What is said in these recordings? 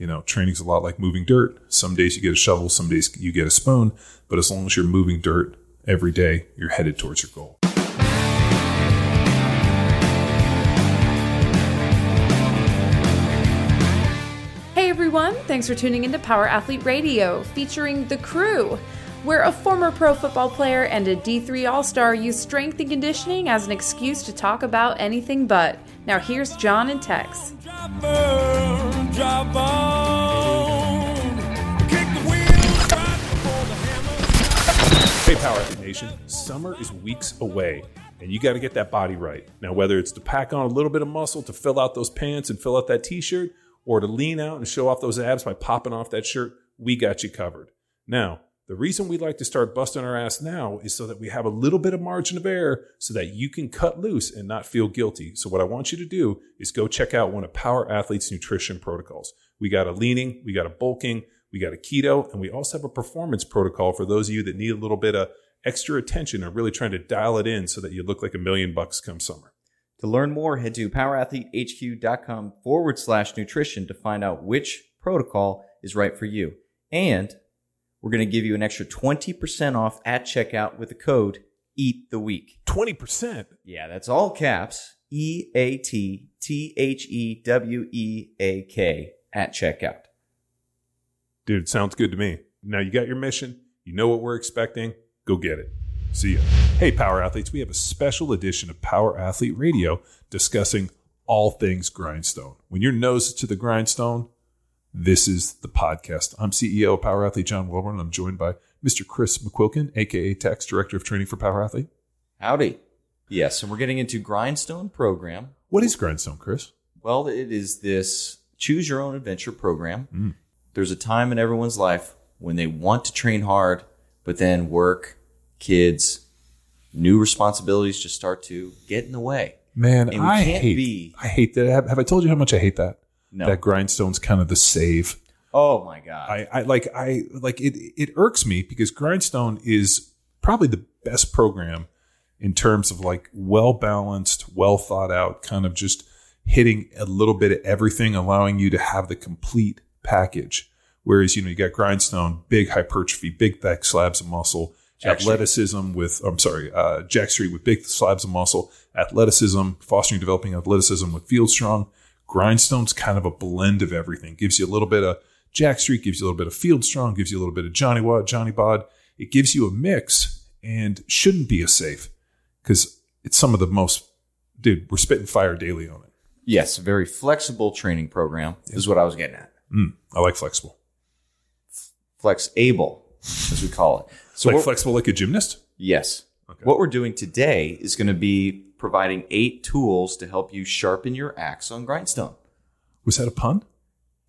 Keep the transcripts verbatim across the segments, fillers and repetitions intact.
You know, training's a lot like moving dirt. Some days you get a shovel, some days you get a spoon, but as long as you're moving dirt every day, you're headed towards your goal. Hey everyone, thanks for tuning into Power Athlete Radio, featuring The Crew, where a former pro football player and a D three All-Star use strength and conditioning as an excuse to talk about anything but. Now here's John and Tex. Hey Power Athlete Nation, summer is weeks away and you got to get that body right. Now whether it's to pack on a little bit of muscle to fill out those pants and fill out that t-shirt, or to lean out and show off those abs by popping off that shirt, we got you covered. Now, the reason we like to start busting our ass now is so that we have a little bit of margin of error so that you can cut loose and not feel guilty. So what I want you to do is go check out one of Power Athlete's nutrition protocols. We got a leaning, we got a bulking, we got a keto, and we also have a performance protocol for those of you that need a little bit of extra attention or really trying to dial it in so that you look like a million bucks come summer. To learn more, head to PowerAthleteHQ.com forward slash nutrition to find out which protocol is right for you. And we're going to give you an extra twenty percent off at checkout with the code EATTHEWEEK. twenty percent? Yeah, that's all caps. E A T T H E W E A K at checkout. Dude, sounds good to me. Now you got your mission. You know what we're expecting. Go get it. See ya. Hey, Power Athletes. We have a special edition of Power Athlete Radio discussing all things grindstone. When your nose is to the grindstone, this is the podcast. I'm C E O of Power Athlete, John Wilburn. I'm joined by Mister Chris McQuilkin, a k a. Tex, Director of Training for Power Athlete. Howdy. Yes, and we're getting into Grindstone program. What is Grindstone, Chris? Well, it is this choose-your-own-adventure program. Mm. There's a time in everyone's life when they want to train hard, but then work, kids, new responsibilities just start to get in the way. Man, I hate, be, I hate that. Have, have I told you how much I hate that? No. That grindstone's kind of the save. Oh my God. I, I like I like it it irks me because Grindstone is probably the best program in terms of like well balanced, well thought out, kind of just hitting a little bit of everything, allowing you to have the complete package. Whereas, you know, you got Grindstone, big hypertrophy, big back slabs of muscle, Jack athleticism Street. with I'm sorry, uh, Jack Street with big slabs of muscle, athleticism, fostering developing athleticism with Field Strong. Grindstone's kind of a blend of everything. Gives you a little bit of Jack Street, gives you a little bit of Field Strong, gives you a little bit of Johnny Watt, Johnny Wod. It gives you a mix and shouldn't be a safe because it's some of the most, dude, we're spitting fire daily on it. Yes, a very flexible training program yeah. is what I was getting at. Mm, I like flexible. Flex-able, as we call it. So like flexible like a gymnast? Yes. Okay. What we're doing today is going to be providing eight tools to help you sharpen your axe on Grindstone. Was that a pun?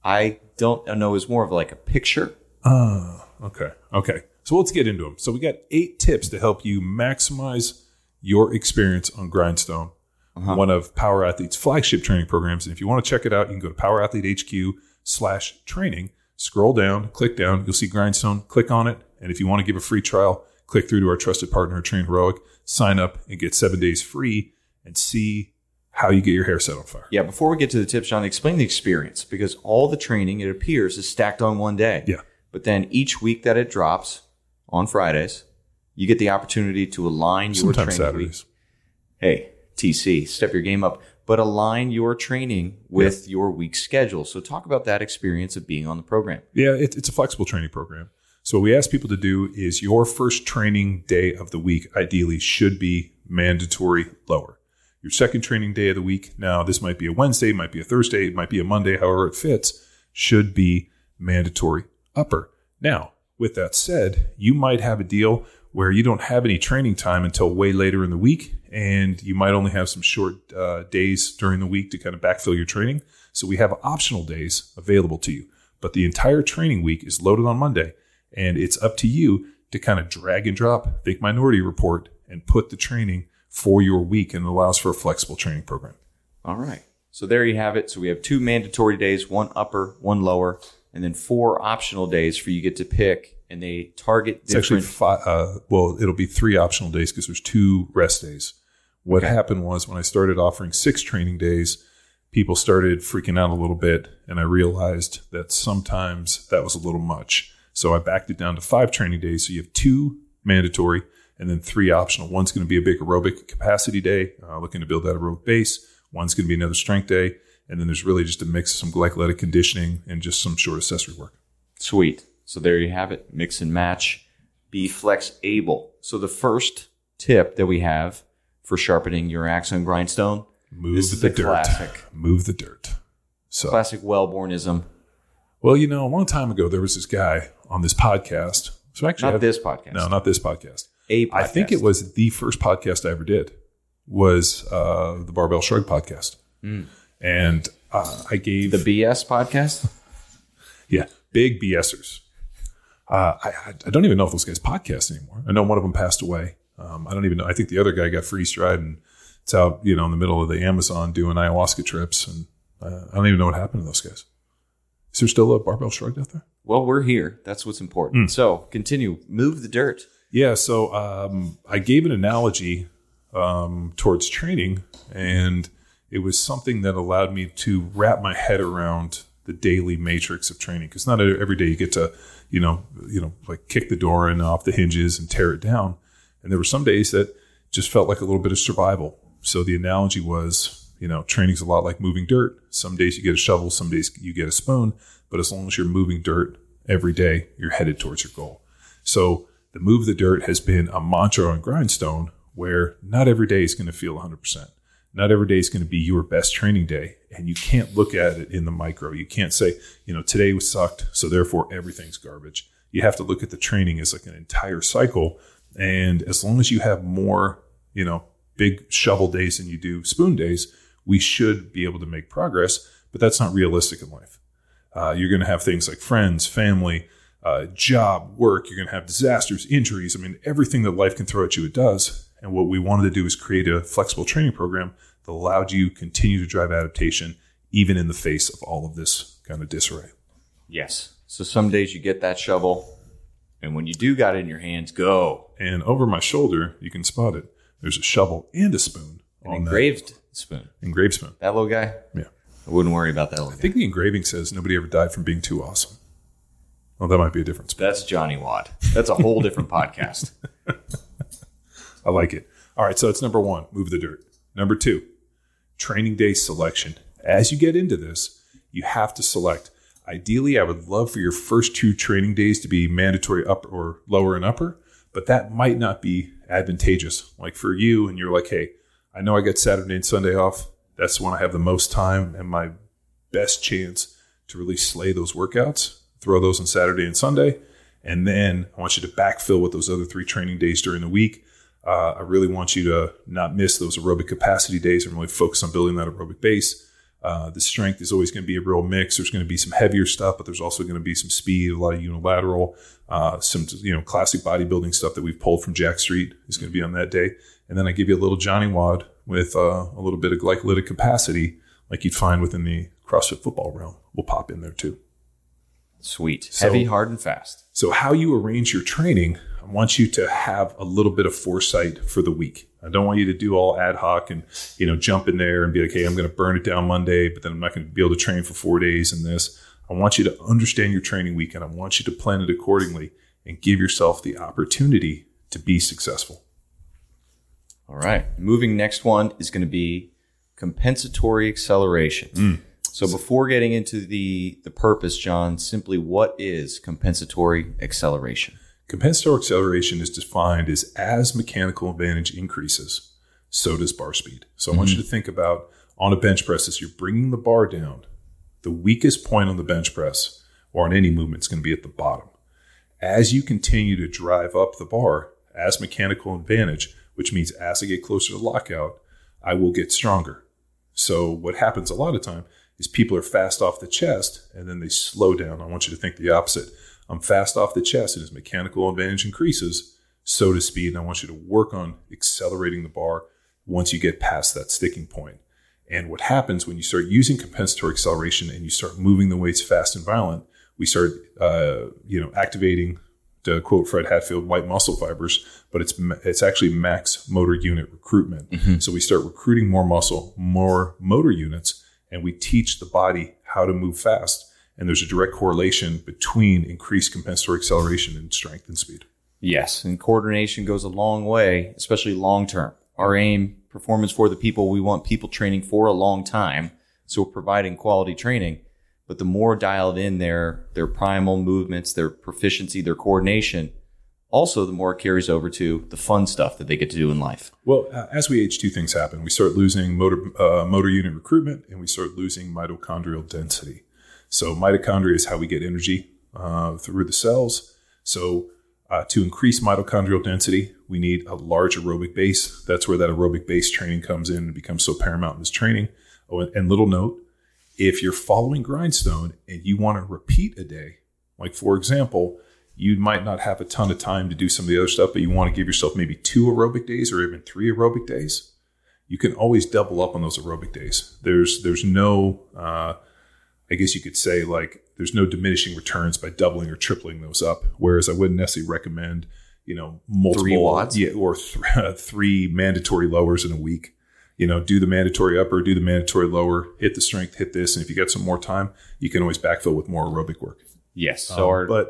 I don't know. It's more of like a picture. Oh, okay. Okay. So let's get into them. So we got eight tips to help you maximize your experience on Grindstone, uh-huh. one of Power Athlete's flagship training programs. And if you want to check it out, you can go to PowerAthleteHQ slash training, scroll down, click down. You'll see Grindstone. Click on it. And if you want to give a free trial, click through to our trusted partner, Train Heroic, sign up and get seven days free and see how you get your hair set on fire. Yeah, before we get to the tips, John, explain the experience because all the training, it appears, is stacked on one day. Yeah. But then each week that it drops on Fridays, you get the opportunity to align your Sometimes training. Sometimes Saturdays. Week. Hey, T C, step your game up. But align your training with yeah. your week's schedule. So talk about that experience of being on the program. Yeah, it, it's a flexible training program. So what we ask people to do is your first training day of the week ideally should be mandatory lower. Your second training day of the week, now this might be a Wednesday, might be a Thursday, it might be a Monday, however it fits, should be mandatory upper. Now, with that said, you might have a deal where you don't have any training time until way later in the week, and you might only have some short uh, days during the week to kind of backfill your training. So we have optional days available to you, but the entire training week is loaded on Monday. And it's up to you to kind of drag and drop, think Minority Report, and put the training for your week, and allows for a flexible training program. All right. So there you have it. So we have two mandatory days, one upper, one lower, and then four optional days for you get to pick, and they target different. It's actually five, uh, well, it'll be three optional days because there's two rest days. What okay. happened was when I started offering six training days, people started freaking out a little bit, and I realized that sometimes that was a little much. So I backed it down to five training days. So you have two mandatory and then three optional. One's going to be a big aerobic capacity day, uh, looking to build that aerobic base. One's going to be another strength day. And then there's really just a mix of some glycolytic conditioning and just some short accessory work. Sweet. So there you have it. Mix and match. Be flex able. So the first tip that we have for sharpening your axe on Grindstone. Move this is the, the dirt. Classic. Move the dirt. So classic Wellbornism. Well, you know, a long time ago, there was this guy on this podcast. So actually, not I've, this podcast. No, not this podcast. A podcast. I think it was the first podcast I ever did was uh, the Barbell Shrug podcast. Mm. And uh, I gave... The B S podcast? Yeah, big BSers. Uh, I, I don't even know if those guys podcast anymore. I know one of them passed away. Um, I don't even know. I think the other guy got free stride and it's out, you know, in the middle of the Amazon doing ayahuasca trips. And uh, I don't even know what happened to those guys. Is there still a Barbell Shrugged out there? Well, we're here. That's what's important. Mm. So continue. Move the dirt. Yeah. So um, I gave an analogy um, towards training, and it was something that allowed me to wrap my head around the daily matrix of training. Because not every day you get to, you know, you know, like kick the door in off the hinges and tear it down. And there were some days that just felt like a little bit of survival. So the analogy was, you know, training's a lot like moving dirt. Some days you get a shovel, some days you get a spoon, but as long as you're moving dirt every day, you're headed towards your goal. So the move the dirt has been a mantra on Grindstone, where not every day is going to feel one hundred percent. Not every day is going to be your best training day, and you can't look at it in the micro. You can't say, you know, today was sucked, so therefore everything's garbage. You have to look at the training as like an entire cycle, and as long as you have more, you know, big shovel days than you do spoon days, we should be able to make progress, but that's not realistic in life. Uh, you're going to have things like friends, family, uh, job, work. You're going to have disasters, injuries. I mean, everything that life can throw at you, it does. And what we wanted to do is create a flexible training program that allowed you to continue to drive adaptation, even in the face of all of this kind of disarray. Yes. So some days you get that shovel, and when you do got it in your hands, go. And over my shoulder, you can spot it. There's a shovel and a spoon. An engraved spoon. Engraved spoon. That little guy? Yeah. I wouldn't worry about that little guy. I think the engraving says nobody ever died from being too awesome. Well, that might be a different spoon. That's Johnny Wod. That's a whole different podcast. I like it. All right. So that's number one, move the dirt. Number two, training day selection. As you get into this, you have to select. Ideally, I would love for your first two training days to be mandatory upper or lower and upper, but that might not be advantageous. Like for you, and you're like, hey, I know I get Saturday and Sunday off. That's when I have the most time and my best chance to really slay those workouts. Throw those on Saturday and Sunday. And then I want you to backfill with those other three training days during the week. Uh, I really want you to not miss those aerobic capacity days and really focus on building that aerobic base. Uh, the strength is always going to be a real mix. There's going to be some heavier stuff, but there's also going to be some speed, a lot of unilateral, uh, some, you know, classic bodybuilding stuff that we've pulled from Jack Street is going to be on that day. And then I give you a little Johnny Wod with uh, a little bit of glycolytic capacity, like you'd find within the CrossFit football realm. We'll pop in there too. Sweet. So, heavy, hard, and fast. So how you arrange your training, I want you to have a little bit of foresight for the week. I don't want you to do all ad hoc and, you know, jump in there and be like, hey, I'm going to burn it down Monday, but then I'm not going to be able to train for four days and this. I want you to understand your training week, and I want you to plan it accordingly and give yourself the opportunity to be successful. All right. Moving next one is going to be compensatory acceleration. Mm. So before getting into the, the purpose, John, simply what is compensatory acceleration? Compensatory acceleration is defined as as mechanical advantage increases, so does bar speed. So I want mm-hmm. you to think about on a bench press, as you're bringing the bar down, the weakest point on the bench press or on any movement is going to be at the bottom. As you continue to drive up the bar, as mechanical advantage, which means as I get closer to lockout, I will get stronger. So what happens a lot of time is people are fast off the chest and then they slow down. I want you to think the opposite. I'm fast off the chest, and as mechanical advantage increases, so does speed. And I want you to work on accelerating the bar once you get past that sticking point. And what happens when you start using compensatory acceleration and you start moving the weights fast and violent, we start, uh, you know, activating, to quote Fred Hatfield, white muscle fibers, but it's it's actually max motor unit recruitment. Mm-hmm. So we start recruiting more muscle, more motor units, and we teach the body how to move fast. And there's a direct correlation between increased compensatory acceleration and strength and speed. Yes, and coordination goes a long way, especially long-term. Our aim, performance for the people, we want people training for a long time, so we're providing quality training. But the more dialed in their, their primal movements, their proficiency, their coordination, also the more it carries over to the fun stuff that they get to do in life. Well, as we age, two things happen. We start losing motor, uh, motor unit recruitment, and we start losing mitochondrial density. So mitochondria is how we get energy uh, through the cells. So uh, to increase mitochondrial density, we need a large aerobic base. That's where that aerobic base training comes in and becomes so paramount in this training. Oh, and, and little note, if you're following Grindstone and you want to repeat a day, like for example, you might not have a ton of time to do some of the other stuff, but you want to give yourself maybe two aerobic days or even three aerobic days. You can always double up on those aerobic days. There's, there's no... Uh, I guess you could say like there's no diminishing returns by doubling or tripling those up. Whereas I wouldn't necessarily recommend, you know, multiple three watts. Yeah, or th- uh, three mandatory lowers in a week. You know, do the mandatory upper, do the mandatory lower, hit the strength, hit this. And if you got some more time, you can always backfill with more aerobic work. Yes. So um, our- but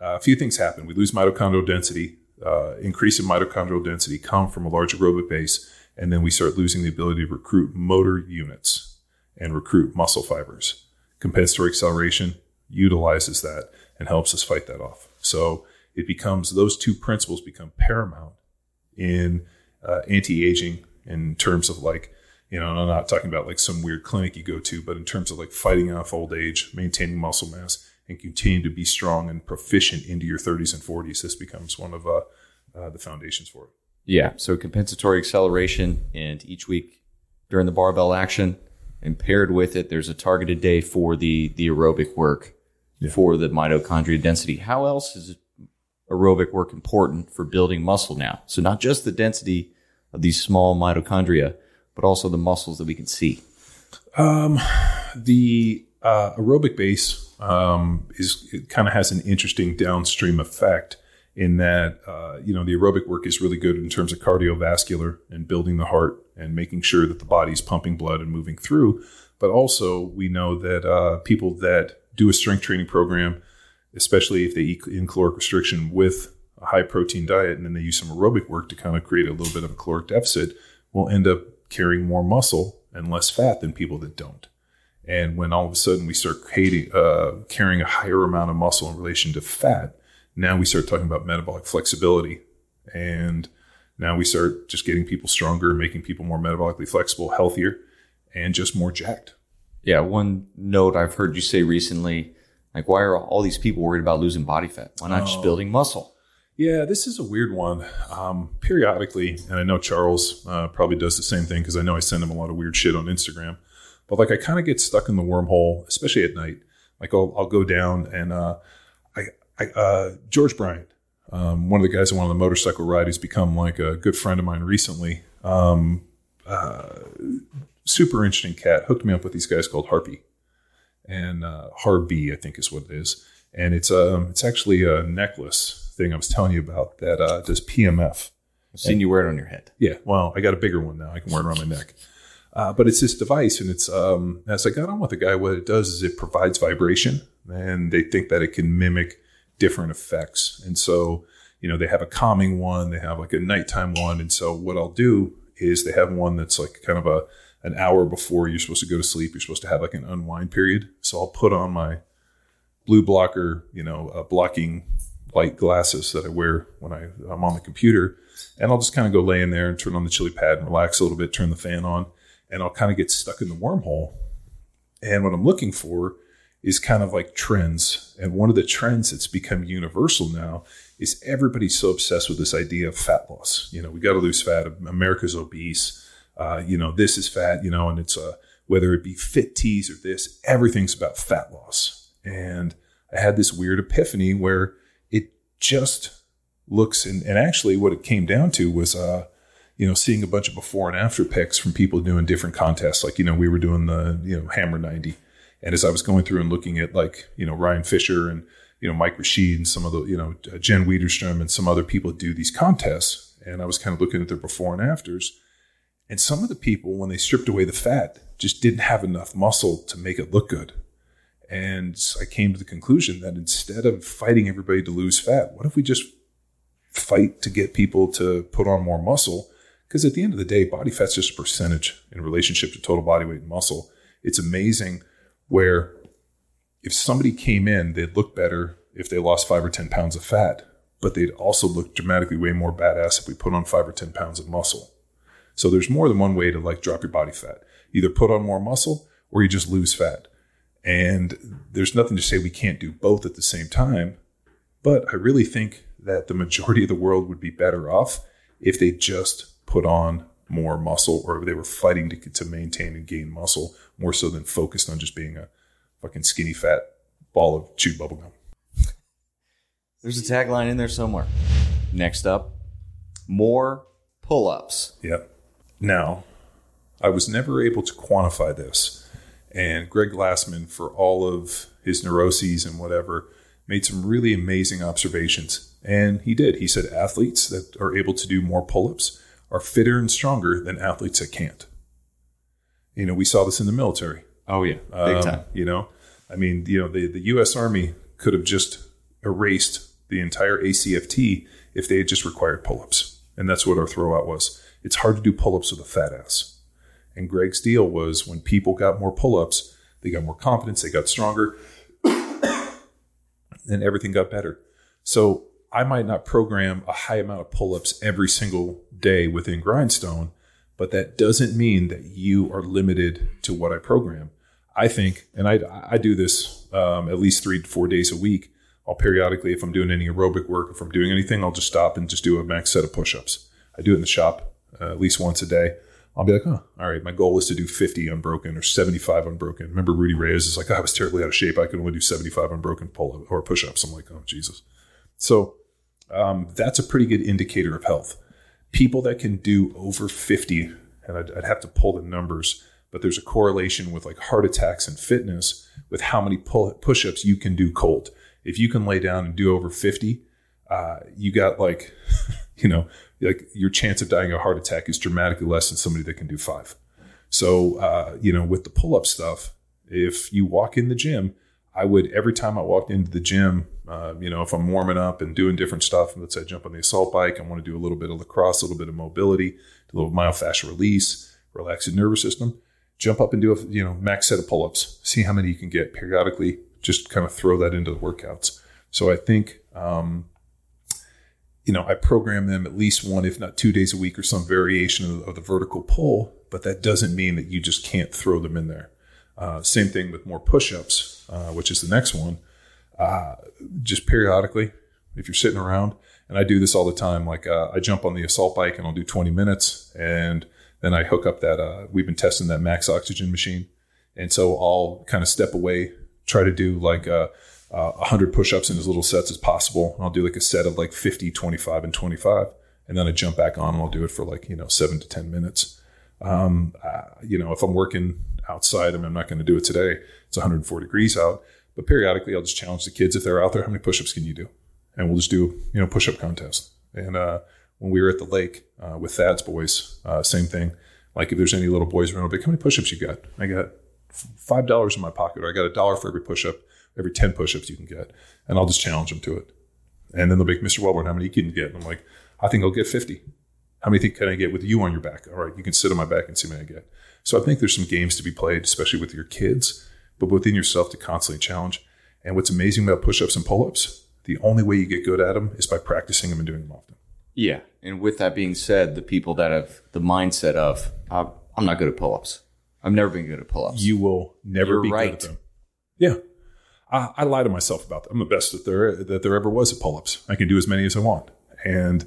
uh, a few things happen. We lose mitochondrial density, uh, increase in mitochondrial density come from a large aerobic base. And then we start losing the ability to recruit motor units and recruit muscle fibers. Compensatory acceleration utilizes that and helps us fight that off. So it becomes, those two principles become paramount in uh, anti-aging in terms of like, you know, I'm not talking about like some weird clinic you go to, but in terms of like fighting off old age, maintaining muscle mass, and continue to be strong and proficient into your thirties and forties. This becomes one of uh, uh, the foundations for it. Yeah. So compensatory acceleration, and each week during the barbell action, and paired with it, there's a targeted day for the, the aerobic work, yeah, for the mitochondria density. How else is aerobic work important for building muscle now? So not just the density of these small mitochondria, but also the muscles that we can see. Um, the uh, aerobic base um, is it kind of has an interesting downstream effect in that, uh, you know, the aerobic work is really good in terms of cardiovascular and building the heart and making sure that the body's pumping blood and moving through. But also we know that uh, people that do a strength training program, especially if they eat in caloric restriction with a high protein diet, and then they use some aerobic work to kind of create a little bit of a caloric deficit, will end up carrying more muscle and less fat than people that don't. And when all of a sudden we start hating, uh, carrying a higher amount of muscle in relation to fat, now we start talking about metabolic flexibility, and now we start just getting people stronger, making people more metabolically flexible, healthier, and just more jacked. Yeah. One note I've heard you say recently, like, why are all these people worried about losing body fat? Why not oh, just building muscle? Yeah, this is a weird one. Um, periodically, and I know Charles uh, probably does the same thing because I know I send him a lot of weird shit on Instagram. But like I kind of get stuck in the wormhole, especially at night. Like I'll, I'll go down and uh, I, I uh, George Bryant. Um, one of the guys in one of the motorcycle ride who's become like a good friend of mine recently. Um, uh, super interesting cat. Hooked me up with these guys called Harpy. And uh, Harpy, I think is what it is. And it's um, it's actually a necklace thing I was telling you about that uh, does P M F. I've seen and, you wear it on your head. Yeah. Well, I got a bigger one now. I can wear it around my neck. Uh, but it's this device. And it's um, as I got on with the guy, what it does is it provides vibration. And they think that it can mimic different effects. And so, you know, they have a calming one, they have like a nighttime one. And so what I'll do is they have one that's like kind of a, an hour before you're supposed to go to sleep. You're supposed to have like an unwind period. So I'll put on my blue blocker, you know, uh, blocking light glasses that I wear when I, I'm on the computer, and I'll just kind of go lay in there and turn on the chili pad and relax a little bit, turn the fan on, and I'll kind of get stuck in the wormhole. And what I'm looking for is kind of like trends. And one of the trends that's become universal now is everybody's so obsessed with this idea of fat loss. You know, we got to lose fat. America's obese. Uh, you know, this is fat, you know, and it's a, whether it be fit teas or this, everything's about fat loss. And I had this weird epiphany where it just looks, and, and actually what it came down to was, uh, you know, seeing a bunch of before and after pics from people doing different contests. Like, you know, we were doing the, you know, Hammer ninety. And as I was going through and looking at like, you know, Ryan Fisher and, you know, Mike Rashid and some of the, you know, Jen Widerstrom and some other people do these contests. And I was kind of looking at their before and afters. And some of the people, when they stripped away the fat, just didn't have enough muscle to make it look good. And I came to the conclusion that instead of fighting everybody to lose fat, what if we just fight to get people to put on more muscle? Because at the end of the day, body fat's just a percentage in relationship to total body weight and muscle. It's amazing where if somebody came in, they'd look better if they lost five or ten pounds of fat, but they'd also look dramatically way more badass if we put on five or ten pounds of muscle. So there's more than one way to like drop your body fat. Either put on more muscle or you just lose fat. And there's nothing to say we can't do both at the same time. But I really think that the majority of the world would be better off if they just put on more muscle, or if they were fighting to, to maintain and gain muscle more so than focused on just being a fucking skinny fat ball of chewed bubblegum. There's a tagline in there somewhere. Next up, more pull-ups. Yep. Now, I was never able to quantify this. And Greg Glassman, for all of his neuroses and whatever, made some really amazing observations. And he did. He said athletes that are able to do more pull-ups are fitter and stronger than athletes that can't. You know, we saw this in the military. Oh, yeah. Big um, time. You know, I mean, you know, the, the U S Army could have just erased the entire A C F T if they had just required pull-ups. And that's what our throwout was. It's hard to do pull-ups with a fat ass. And Greg's deal was when people got more pull-ups, they got more confidence, they got stronger, and everything got better. So I might not program a high amount of pull-ups every single day within Grindstone, but that doesn't mean that you are limited to what I program. I think, and I, I do this um, at least three to four days a week. I'll periodically, if I'm doing any aerobic work, if I'm doing anything, I'll just stop and just do a max set of push-ups. I do it in the shop uh, at least once a day. I'll be like, oh, all right, my goal is to do fifty unbroken or seventy-five unbroken. Remember Rudy Reyes is like, oh, I was terribly out of shape. I could only do seventy-five unbroken pull-up or push-ups. I'm like, oh, Jesus. So um, that's a pretty good indicator of health. People that can do over fifty, and I'd, I'd have to pull the numbers, but there's a correlation with like heart attacks and fitness with how many pull- push-ups you can do cold. If you can lay down and do over fifty, uh, you got like, you know, like your chance of dying of a heart attack is dramatically less than somebody that can do five. So, uh, you know, with the pull-up stuff, if you walk in the gym, I would, every time I walked into the gym, uh, you know, if I'm warming up and doing different stuff, let's say I jump on the assault bike, I want to do a little bit of lacrosse, a little bit of mobility, a little myofascial release, relax your nervous system, jump up and do a, you know, max set of pull-ups, see how many you can get periodically, just kind of throw that into the workouts. So I think, um, you know, I program them at least one, if not two days a week or some variation of, of the vertical pull, but that doesn't mean that you just can't throw them in there. Uh, same thing with more push-ups, uh, which is the next one. Uh, just periodically, if you're sitting around, and I do this all the time, like uh, I jump on the assault bike and I'll do twenty minutes, and then I hook up that, uh, we've been testing that max oxygen machine. And so I'll kind of step away, try to do like a, Uh, one hundred push-ups in as little sets as possible. And I'll do like a set of like fifty, twenty-five, and twenty-five. And then I jump back on and I'll do it for like, you know, seven to ten minutes. Um, uh, you know, if I'm working outside, I mean, I'm not going to do it today. It's one hundred four degrees out. But periodically, I'll just challenge the kids if they're out there, how many push-ups can you do? And we'll just do, you know, push-up contest. And uh, when we were at the lake uh, with Thad's boys, uh, same thing. Like if there's any little boys around, I'll be like, how many push-ups you got? I got five dollars in my pocket, or I got a dollar for every push-up. Every ten push-ups you can get. And I'll just challenge them to it. And then they'll be like, Mister Wilburn, how many can you get? And I'm like, I think I'll get fifty. How many think can I get with you on your back? All right, you can sit on my back and see how many I get. So I think there's some games to be played, especially with your kids, but within yourself to constantly challenge. And what's amazing about push-ups and pull-ups, the only way you get good at them is by practicing them and doing them often. Yeah. And with that being said, the people that have the mindset of, I'm not good at pull-ups. I've never been good at pull-ups. You will never You're be right. good at them. Yeah. I, I lie to myself about that. I'm the best that there that there ever was at pull-ups. I can do as many as I want. And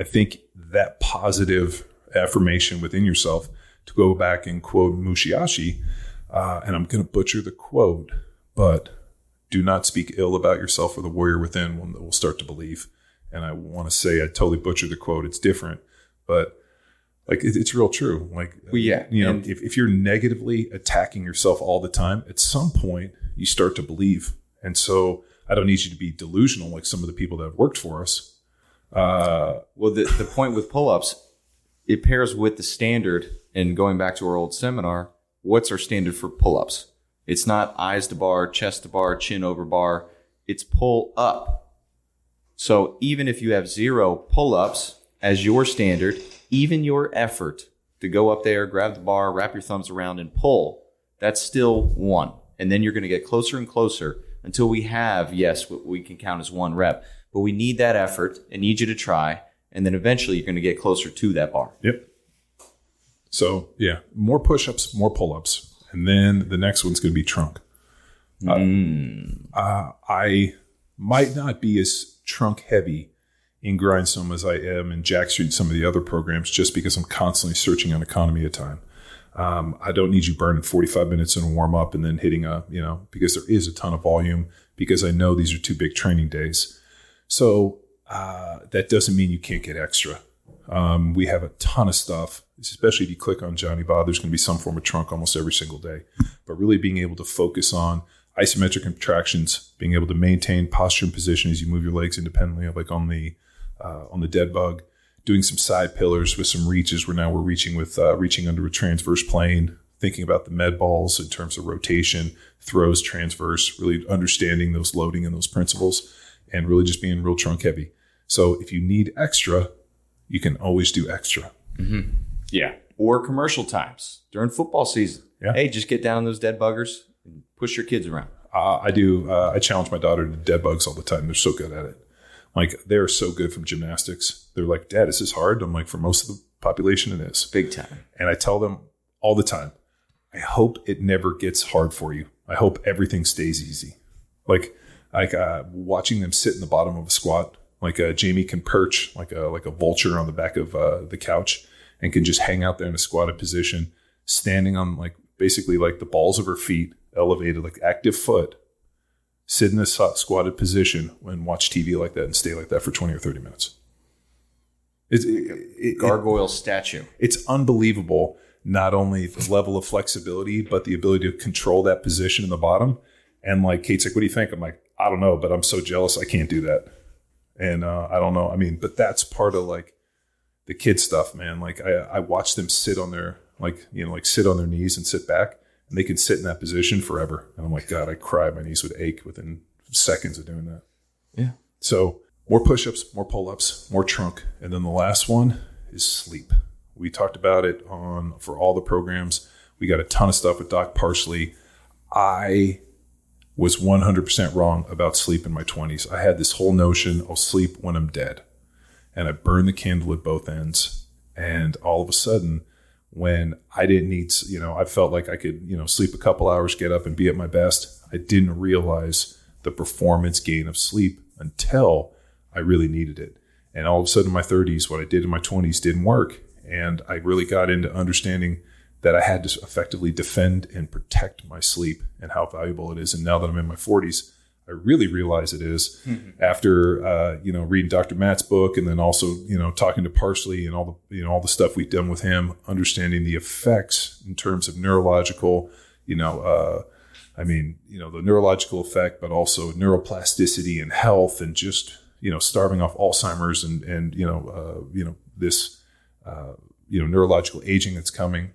I think that positive affirmation within yourself, to go back and quote Musashi, uh, and I'm going to butcher the quote, but do not speak ill about yourself, or the warrior within one that will start to believe. And I want to say I totally butchered the quote. It's different, but like it, it's real true. Like, well, yeah, you know, and- if, if you're negatively attacking yourself all the time, at some point, you start to believe. And so I don't need you to be delusional like some of the people that have worked for us. Uh, well, the, the point with pull-ups, it pairs with the standard. And going back to our old seminar, what's our standard for pull-ups? It's not eyes to bar, chest to bar, chin over bar. It's pull up. So even if you have zero pull-ups as your standard, even your effort to go up there, grab the bar, wrap your thumbs around and pull, that's still one. And then you're going to get closer and closer until we have, yes, what we can count as one rep. But we need that effort and need you to try. And then eventually you're going to get closer to that bar. Yep. So, yeah, more push-ups, more pull-ups. And then the next one's going to be trunk. Uh, mm. uh, I might not be as trunk heavy in Grindstone as I am in Jack Street and some of the other programs just because I'm constantly searching on economy of time. Um, I don't need you burning forty-five minutes in a warm-up and then hitting a, you know, because there is a ton of volume because I know these are two big training days. So uh, that doesn't mean you can't get extra. Um, we have a ton of stuff, especially if you click on Johnny Wod, there's going to be some form of trunk almost every single day. But really being able to focus on isometric contractions, being able to maintain posture and position as you move your legs independently, like on the uh, on the dead bug, doing some side pillars with some reaches where now we're reaching with uh, reaching under a transverse plane, thinking about the med balls in terms of rotation, throws, transverse, really understanding those loading and those principles, and really just being real trunk heavy. So if you need extra, you can always do extra. Mm-hmm. Yeah. Or commercial times during football season. Yeah. Hey, just get down on those dead buggers and push your kids around. Uh, I do. Uh, I challenge my daughter to dead bugs all the time. They're so good at it. Like, they're so good from gymnastics. They're like, Dad, is this hard? I'm like, for most of the population, it is. Big time. And I tell them all the time, I hope it never gets hard for you. I hope everything stays easy. Like, like uh, watching them sit in the bottom of a squat. Like uh, Jamie can perch like a like a vulture on the back of uh, the couch and can just hang out there in a squatted position, standing on like basically like the balls of her feet, elevated, like active foot, sit in a squatted position and watch T V like that and stay like that for twenty or thirty minutes. It's it, it, gargoyle it, statue. It's unbelievable, not only the level of flexibility, but the ability to control that position in the bottom. And like Kate's like, what do you think? I'm like, I don't know, but I'm so jealous I can't do that. And uh, I don't know. I mean, but that's part of like the kid stuff, man. Like I, I watch them sit on their like, you know, like sit on their knees and sit back, and they can sit in that position forever. And I'm like, God, I cry. My knees would ache within seconds of doing that. Yeah. So more push-ups, more pull-ups, more trunk. And then the last one is sleep. We talked about it on for all the programs. We got a ton of stuff with Doc Parsley. I was one hundred percent wrong about sleep in my twenties. I had this whole notion, I'll sleep when I'm dead. And I burned the candle at both ends. And all of a sudden, when I didn't need, you know, I felt like I could, you know, sleep a couple hours, get up and be at my best. I didn't realize the performance gain of sleep until I really needed it. And all of a sudden in my thirties, what I did in my twenties didn't work. And I really got into understanding that I had to effectively defend and protect my sleep and how valuable it is. And now that I'm in my forties, I really realize it is mm-hmm. after, uh, you know, reading Doctor Matt's book and then also, you know, talking to Parsley and all the, you know, all the stuff we've done with him, understanding the effects in terms of neurological, you know, uh, I mean, you know, the neurological effect, but also neuroplasticity and health and just, you know, starving off Alzheimer's and, and, you know, uh, you know, this, uh, you know, neurological aging that's coming.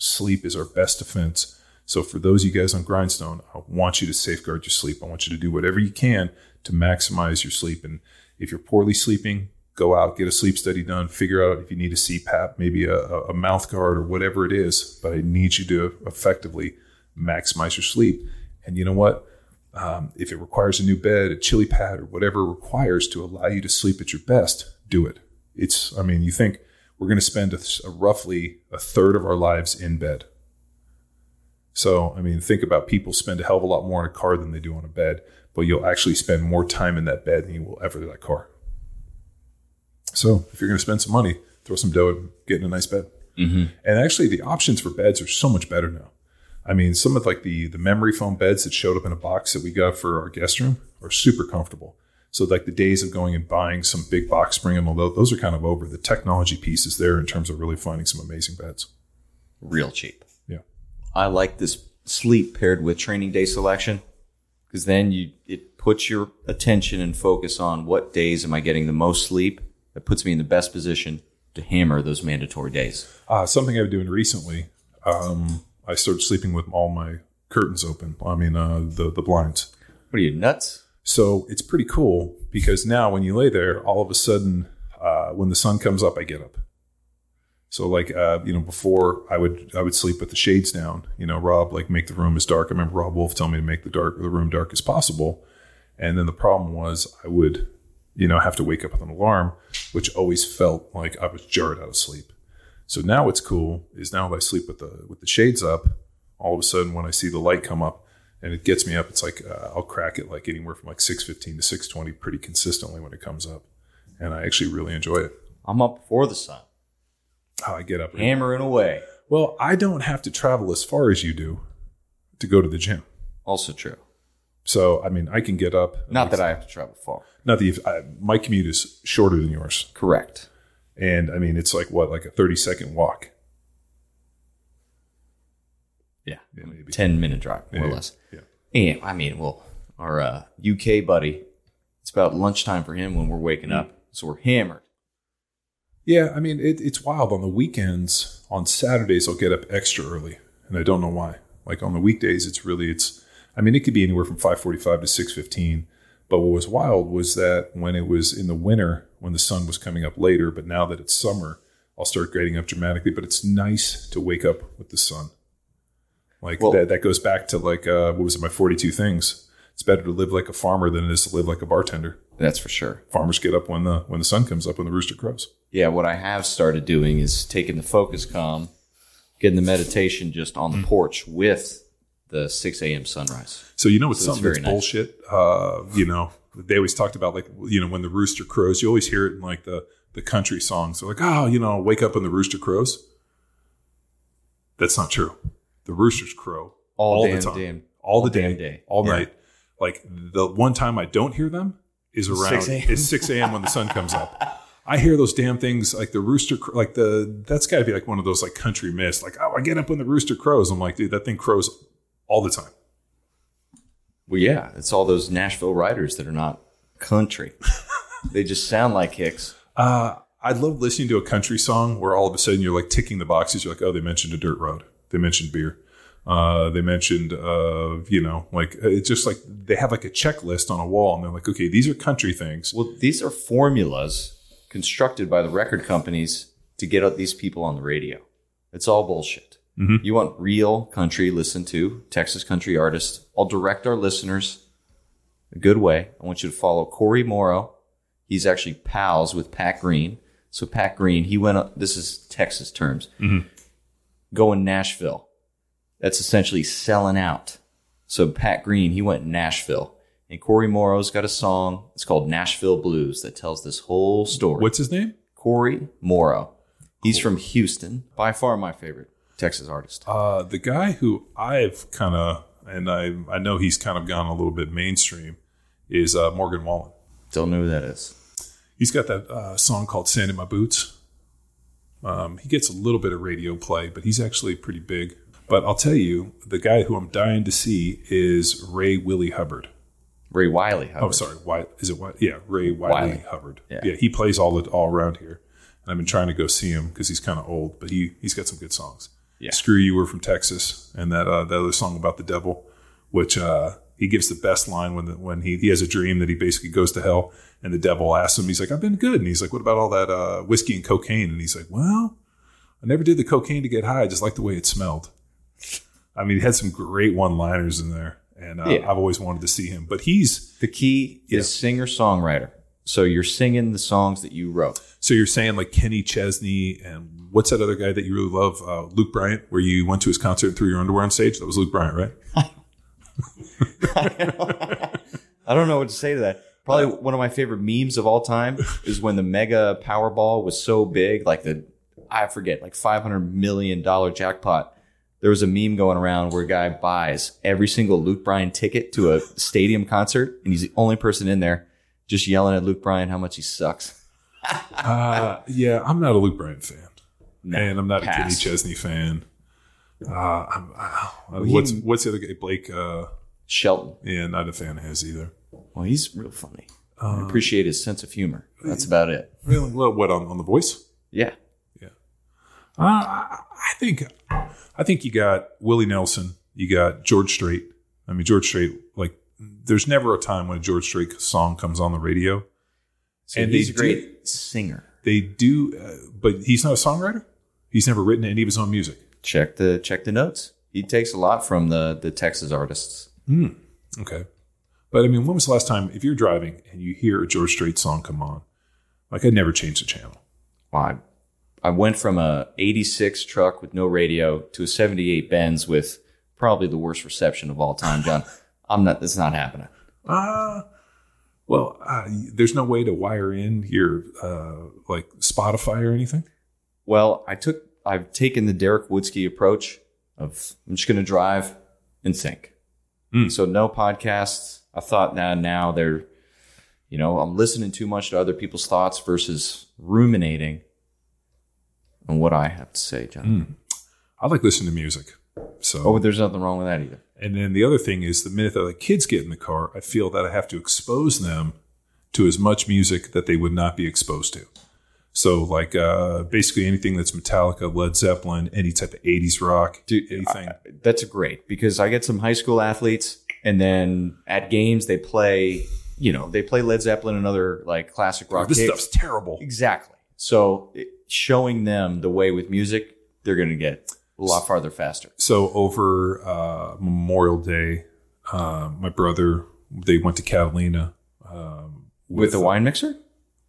Sleep is our best defense. So for those of you guys on Grindstone, I want you to safeguard your sleep. I want you to do whatever you can to maximize your sleep. And if you're poorly sleeping, go out, get a sleep study done, figure out if you need a C PAP, maybe a, a mouth guard or whatever it is. But I need you to effectively maximize your sleep. And you know what? Um, if it requires a new bed, a chili pad or whatever it requires to allow you to sleep at your best, do it. It's, I mean, you think, we're going to spend a, a roughly a third of our lives in bed. So, I mean, think about people spend a hell of a lot more in a car than they do on a bed, but you'll actually spend more time in that bed than you will ever in that car. So if you're going to spend some money, throw some dough and get in a nice bed. Mm-hmm. And actually the options for beds are so much better now. I mean, some of like the, the memory foam beds that showed up in a box that we got for our guest room are super comfortable. So like the days of going and buying some big box spring, and although those are kind of over, the technology piece is there in terms of really finding some amazing beds. Real cheap. Yeah. I like this sleep paired with training day selection because then you it puts your attention and focus on what days am I getting the most sleep. That puts me in the best position to hammer those mandatory days? Uh, something I've been doing recently. Um, I started sleeping with all my curtains open. I mean, uh, the, the blinds. What are you, nuts? So it's pretty cool because now when you lay there, all of a sudden, uh, when the sun comes up, I get up. So like, uh, you know, before I would, I would sleep with the shades down, you know, Rob, like make the room as dark. I remember Rob Wolf telling me to make the dark, the room dark as possible. And then the problem was I would, you know, have to wake up with an alarm, which always felt like I was jarred out of sleep. So now what's cool is now that I sleep with the, with the shades up, all of a sudden when I see the light come up and it gets me up, it's like, uh, I'll crack it like anywhere from like six fifteen to six twenty pretty consistently when it comes up. And I actually really enjoy it. I'm up before the sun. How I get up. Hammering away. Well, I don't have to travel as far as you do to go to the gym. Also true. So, I mean, I can get up. Not that I have to travel far. Not that you've, I, my commute is shorter than yours. Correct. And, I mean, it's like, what, like a thirty-second walk? Yeah. Yeah, maybe. ten-minute drive, more yeah, or less. Yeah. And, I mean, well, our uh, U K buddy, it's about lunchtime for him when we're waking mm-hmm. up, so we're hammered. Yeah, I mean, it, it's wild. On the weekends, on Saturdays, I'll get up extra early, and I don't know why. Like, on the weekdays, it's really, it's, I mean, it could be anywhere from five forty-five to six fifteen, but what was wild was that when it was in the winter, when the sun was coming up later, but now that it's summer, I'll start grading up dramatically, but it's nice to wake up with the sun. Like, well, that, that goes back to, like, uh, what was it, my forty-two things. It's better to live like a farmer than it is to live like a bartender. That's for sure. Farmers get up when the when the sun comes up, when the rooster crows. Yeah, what I have started doing is taking the focus calm, getting the meditation just on the porch with the six a.m. sunrise. So you know it's so something it's that's nice. Bullshit. Uh, you know, they always talked about like, you know, when the rooster crows, you always hear it in like the, the country songs. They're like, oh, you know, wake up when the rooster crows. That's not true. The roosters crow all, all damn, the time. Damn, all the damn day, day. All yeah. night. Like the one time I don't hear them is around six a.m. when the sun comes up. I hear those damn things like the rooster, like the, that's gotta be like one of those like country myths. Like, oh, I get up when the rooster crows. I'm like, dude, that thing crows all the time. Well, yeah, it's all those Nashville writers that are not country. They just sound like hicks. Uh, I love listening to a country song where all of a sudden you're like ticking the boxes. You're like, oh, they mentioned a dirt road. They mentioned beer. Uh, they mentioned, uh, you know, like it's just like they have like a checklist on a wall and they're like, okay, these are country things. Well, these are formulas constructed by the record companies to get these people on the radio. It's all bullshit. Mm-hmm. You want real country listened to, Texas country artists. I'll direct our listeners a good way. I want you to follow Corey Morrow. He's actually pals with Pat Green. So Pat Green, he went up, this is Texas terms, mm-hmm. go in Nashville. That's essentially selling out. So Pat Green, he went to Nashville. And Corey Morrow's got a song. It's called Nashville Blues that tells this whole story. What's his name? Corey Morrow. He's cool. From Houston. By far my favorite Texas artist. Uh, the guy who I've kind of, and I I know he's kind of gone a little bit mainstream, is uh, Morgan Wallen. Don't know who that is. He's got that uh, song called Sand in My Boots. Um, he gets a little bit of radio play, but he's actually pretty big. But I'll tell you, the guy who I'm dying to see is Ray Wylie Hubbard. Ray Wylie Hubbard. Oh, sorry. Why, is it Wylie? Yeah, Ray Wylie Hubbard. Yeah. yeah, he plays all the, all around here. And I've been trying to go see him because he's kind of old, but he, he's got some good songs. Yeah. Screw You Were from Texas and that, uh, that other song about the devil, which uh, he gives the best line when the, when he, he has a dream that he basically goes to hell and the devil asks him, he's like, I've been good. And he's like, what about all that uh, whiskey and cocaine? And he's like, well, I never did the cocaine to get high. I just like the way it smelled. I mean, he had some great one-liners in there, and uh, yeah. I've always wanted to see him. But he's... The key yeah. is singer-songwriter. So you're singing the songs that you wrote. So you're saying like Kenny Chesney and what's that other guy that you really love? Uh, Luke Bryant, where you went to his concert and threw your underwear on stage? That was Luke Bryant, right? I don't know what to say to that. Probably one of my favorite memes of all time is when the mega Powerball was so big, like the, I forget, like five hundred million dollars jackpot. There was a meme going around where a guy buys every single Luke Bryan ticket to a stadium concert, and he's the only person in there just yelling at Luke Bryan how much he sucks. uh, yeah, I'm not a Luke Bryan fan, no, and I'm not pass. a Kenny Chesney fan. Uh, I'm, uh, what's what's the other guy? Blake uh, Shelton. Yeah, not a fan of his either. Well, he's real funny. Um, I appreciate his sense of humor. That's about it. Really? Well, what, on, on The Voice? Yeah. Uh, I think I think you got Willie Nelson. You got George Strait. I mean, George Strait, like, there's never a time when a George Strait song comes on the radio. So and he's a great do, singer. They do, uh, but he's not a songwriter. He's never written any of his own music. Check the check the notes. He takes a lot from the, the Texas artists. Mm, okay. But, I mean, when was the last time, if you're driving and you hear a George Strait song come on, like, I'd never change the channel. Well, I, I went from a eighty-six truck with no radio to a seventy-eight Benz with probably the worst reception of all time, John. I'm not. That's not happening. Uh, well, uh, there's no way to wire in your, uh, like, Spotify or anything? Well, I took, I've taken the Derek Woodsky approach of I'm just going to drive and sync. Mm. So no podcasts. I thought now, now they're, you know, I'm listening too much to other people's thoughts versus ruminating on what I have to say, John. Mm. I like listening to music. So, oh, there's nothing wrong with that either. And then the other thing is the minute that the kids get in the car, I feel that I have to expose them to as much music that they would not be exposed to. So, like, uh, basically anything that's Metallica, Led Zeppelin, any type of eighties rock, Dude, anything. I, that's great because I get some high school athletes and then at games they play, you know, they play Led Zeppelin and other, like, classic rock. Oh, this kicks. Stuff's terrible. Exactly. So it, showing them the way with music, they're going to get a lot farther faster. So over uh, Memorial Day, uh, my brother, they went to Catalina. Um, with, with a wine mixer?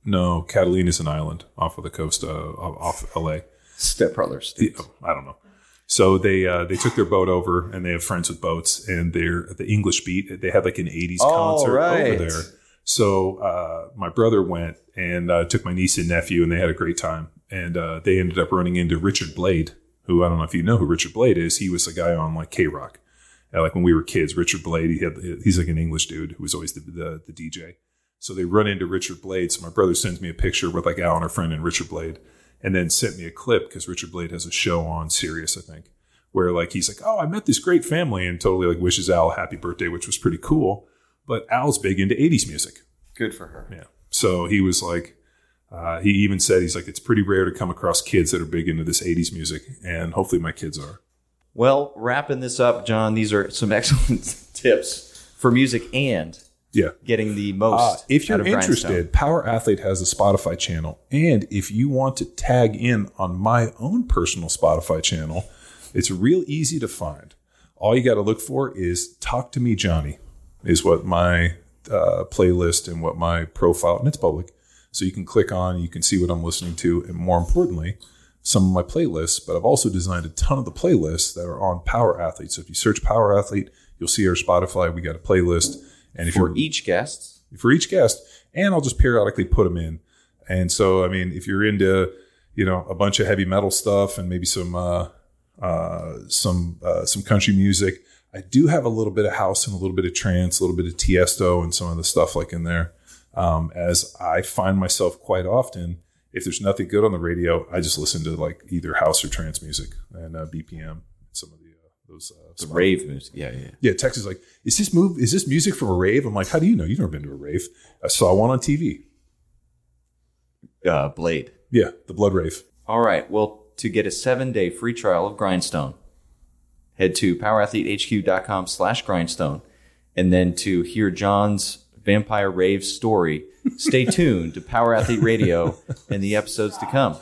No, Catalina's an island off of the coast, uh, off of L A. Stepbrothers. Oh, I don't know. So they uh, they took their boat over, and they have friends with boats, and they're at the English Beat. They had like an eighties oh, concert right. over there. So uh, my brother went and uh, took my niece and nephew, and they had a great time. And uh, they ended up running into Richard Blade, who I don't know if you know who Richard Blade is. He was the guy on like K-Rock. Uh, like when we were kids, Richard Blade, he had he's like an English dude who was always the, the, the D J. So they run into Richard Blade. So my brother sends me a picture with like Al and her friend and Richard Blade, and then sent me a clip because Richard Blade has a show on Sirius, I think, where like he's like, oh, I met this great family, and totally like wishes Al a happy birthday, which was pretty cool. But Al's big into eighties music. Good for her. Yeah. So he was like, uh, he even said, he's like, it's pretty rare to come across kids that are big into this eighties music, and hopefully my kids are. Well, wrapping this up, John, these are some excellent tips for music and yeah, getting the most. Uh, if you're interested, Power Athlete has a Spotify channel, and if you want to tag in on my own personal Spotify channel, it's real easy to find. All you got to look for is "Talk to Me, Johnny," is what my uh, playlist and what my profile, and it's public, so you can click on, you can see what I'm listening to, and more importantly, some of my playlists. But I've also designed a ton of the playlists that are on Power Athlete. So if you search Power Athlete, you'll see our Spotify. We got a playlist. And if for each guest, for each guest, and I'll just periodically put them in. And so, I mean, if you're into, you know, a bunch of heavy metal stuff and maybe some, uh, uh, some, uh, some country music, I do have a little bit of house and a little bit of trance, a little bit of Tiesto and some of the stuff like in there. Um, as I find myself quite often, if there's nothing good on the radio, I just listen to like either house or trance music and uh, B P M, some of the. Those, uh, the rave music. Yeah, yeah. Yeah, Tex is like, is this move? Is this music from a rave? I'm like, how do you know? You've never been to a rave. I saw one on T V. Uh, Blade. Yeah, the Blood Rave. All right. Well, to get a seven-day free trial of Grindstone, head to PowerAthleteHQ.com slash Grindstone. And then to hear John's vampire rave story, stay tuned to Power Athlete Radio and the episodes to come.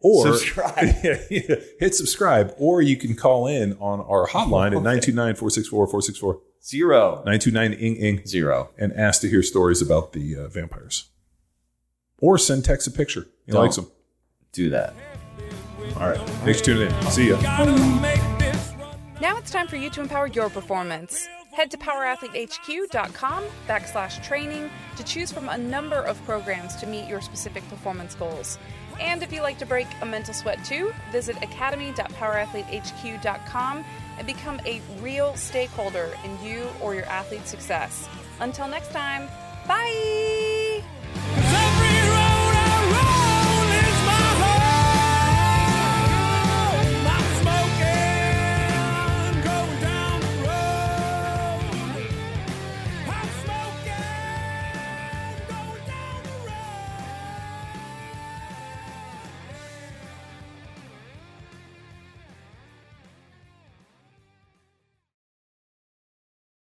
Or subscribe. Yeah, yeah, hit subscribe, or you can call in on our hotline okay. at nine two nine, four six four, four six four. Zero. nine two nine, ing, ing. Zero. And ask to hear stories about the uh, vampires. Or send Tex a picture. He Don't likes them. Do that. All right. Thanks for tuning in. See ya. Now it's time for you to empower your performance. Head to PowerAthleteHQ.com backslash training to choose from a number of programs to meet your specific performance goals. And if you like to break a mental sweat too, visit academy dot power athlete h q dot com and become a real stakeholder in you or your athlete's success. Until next time, bye!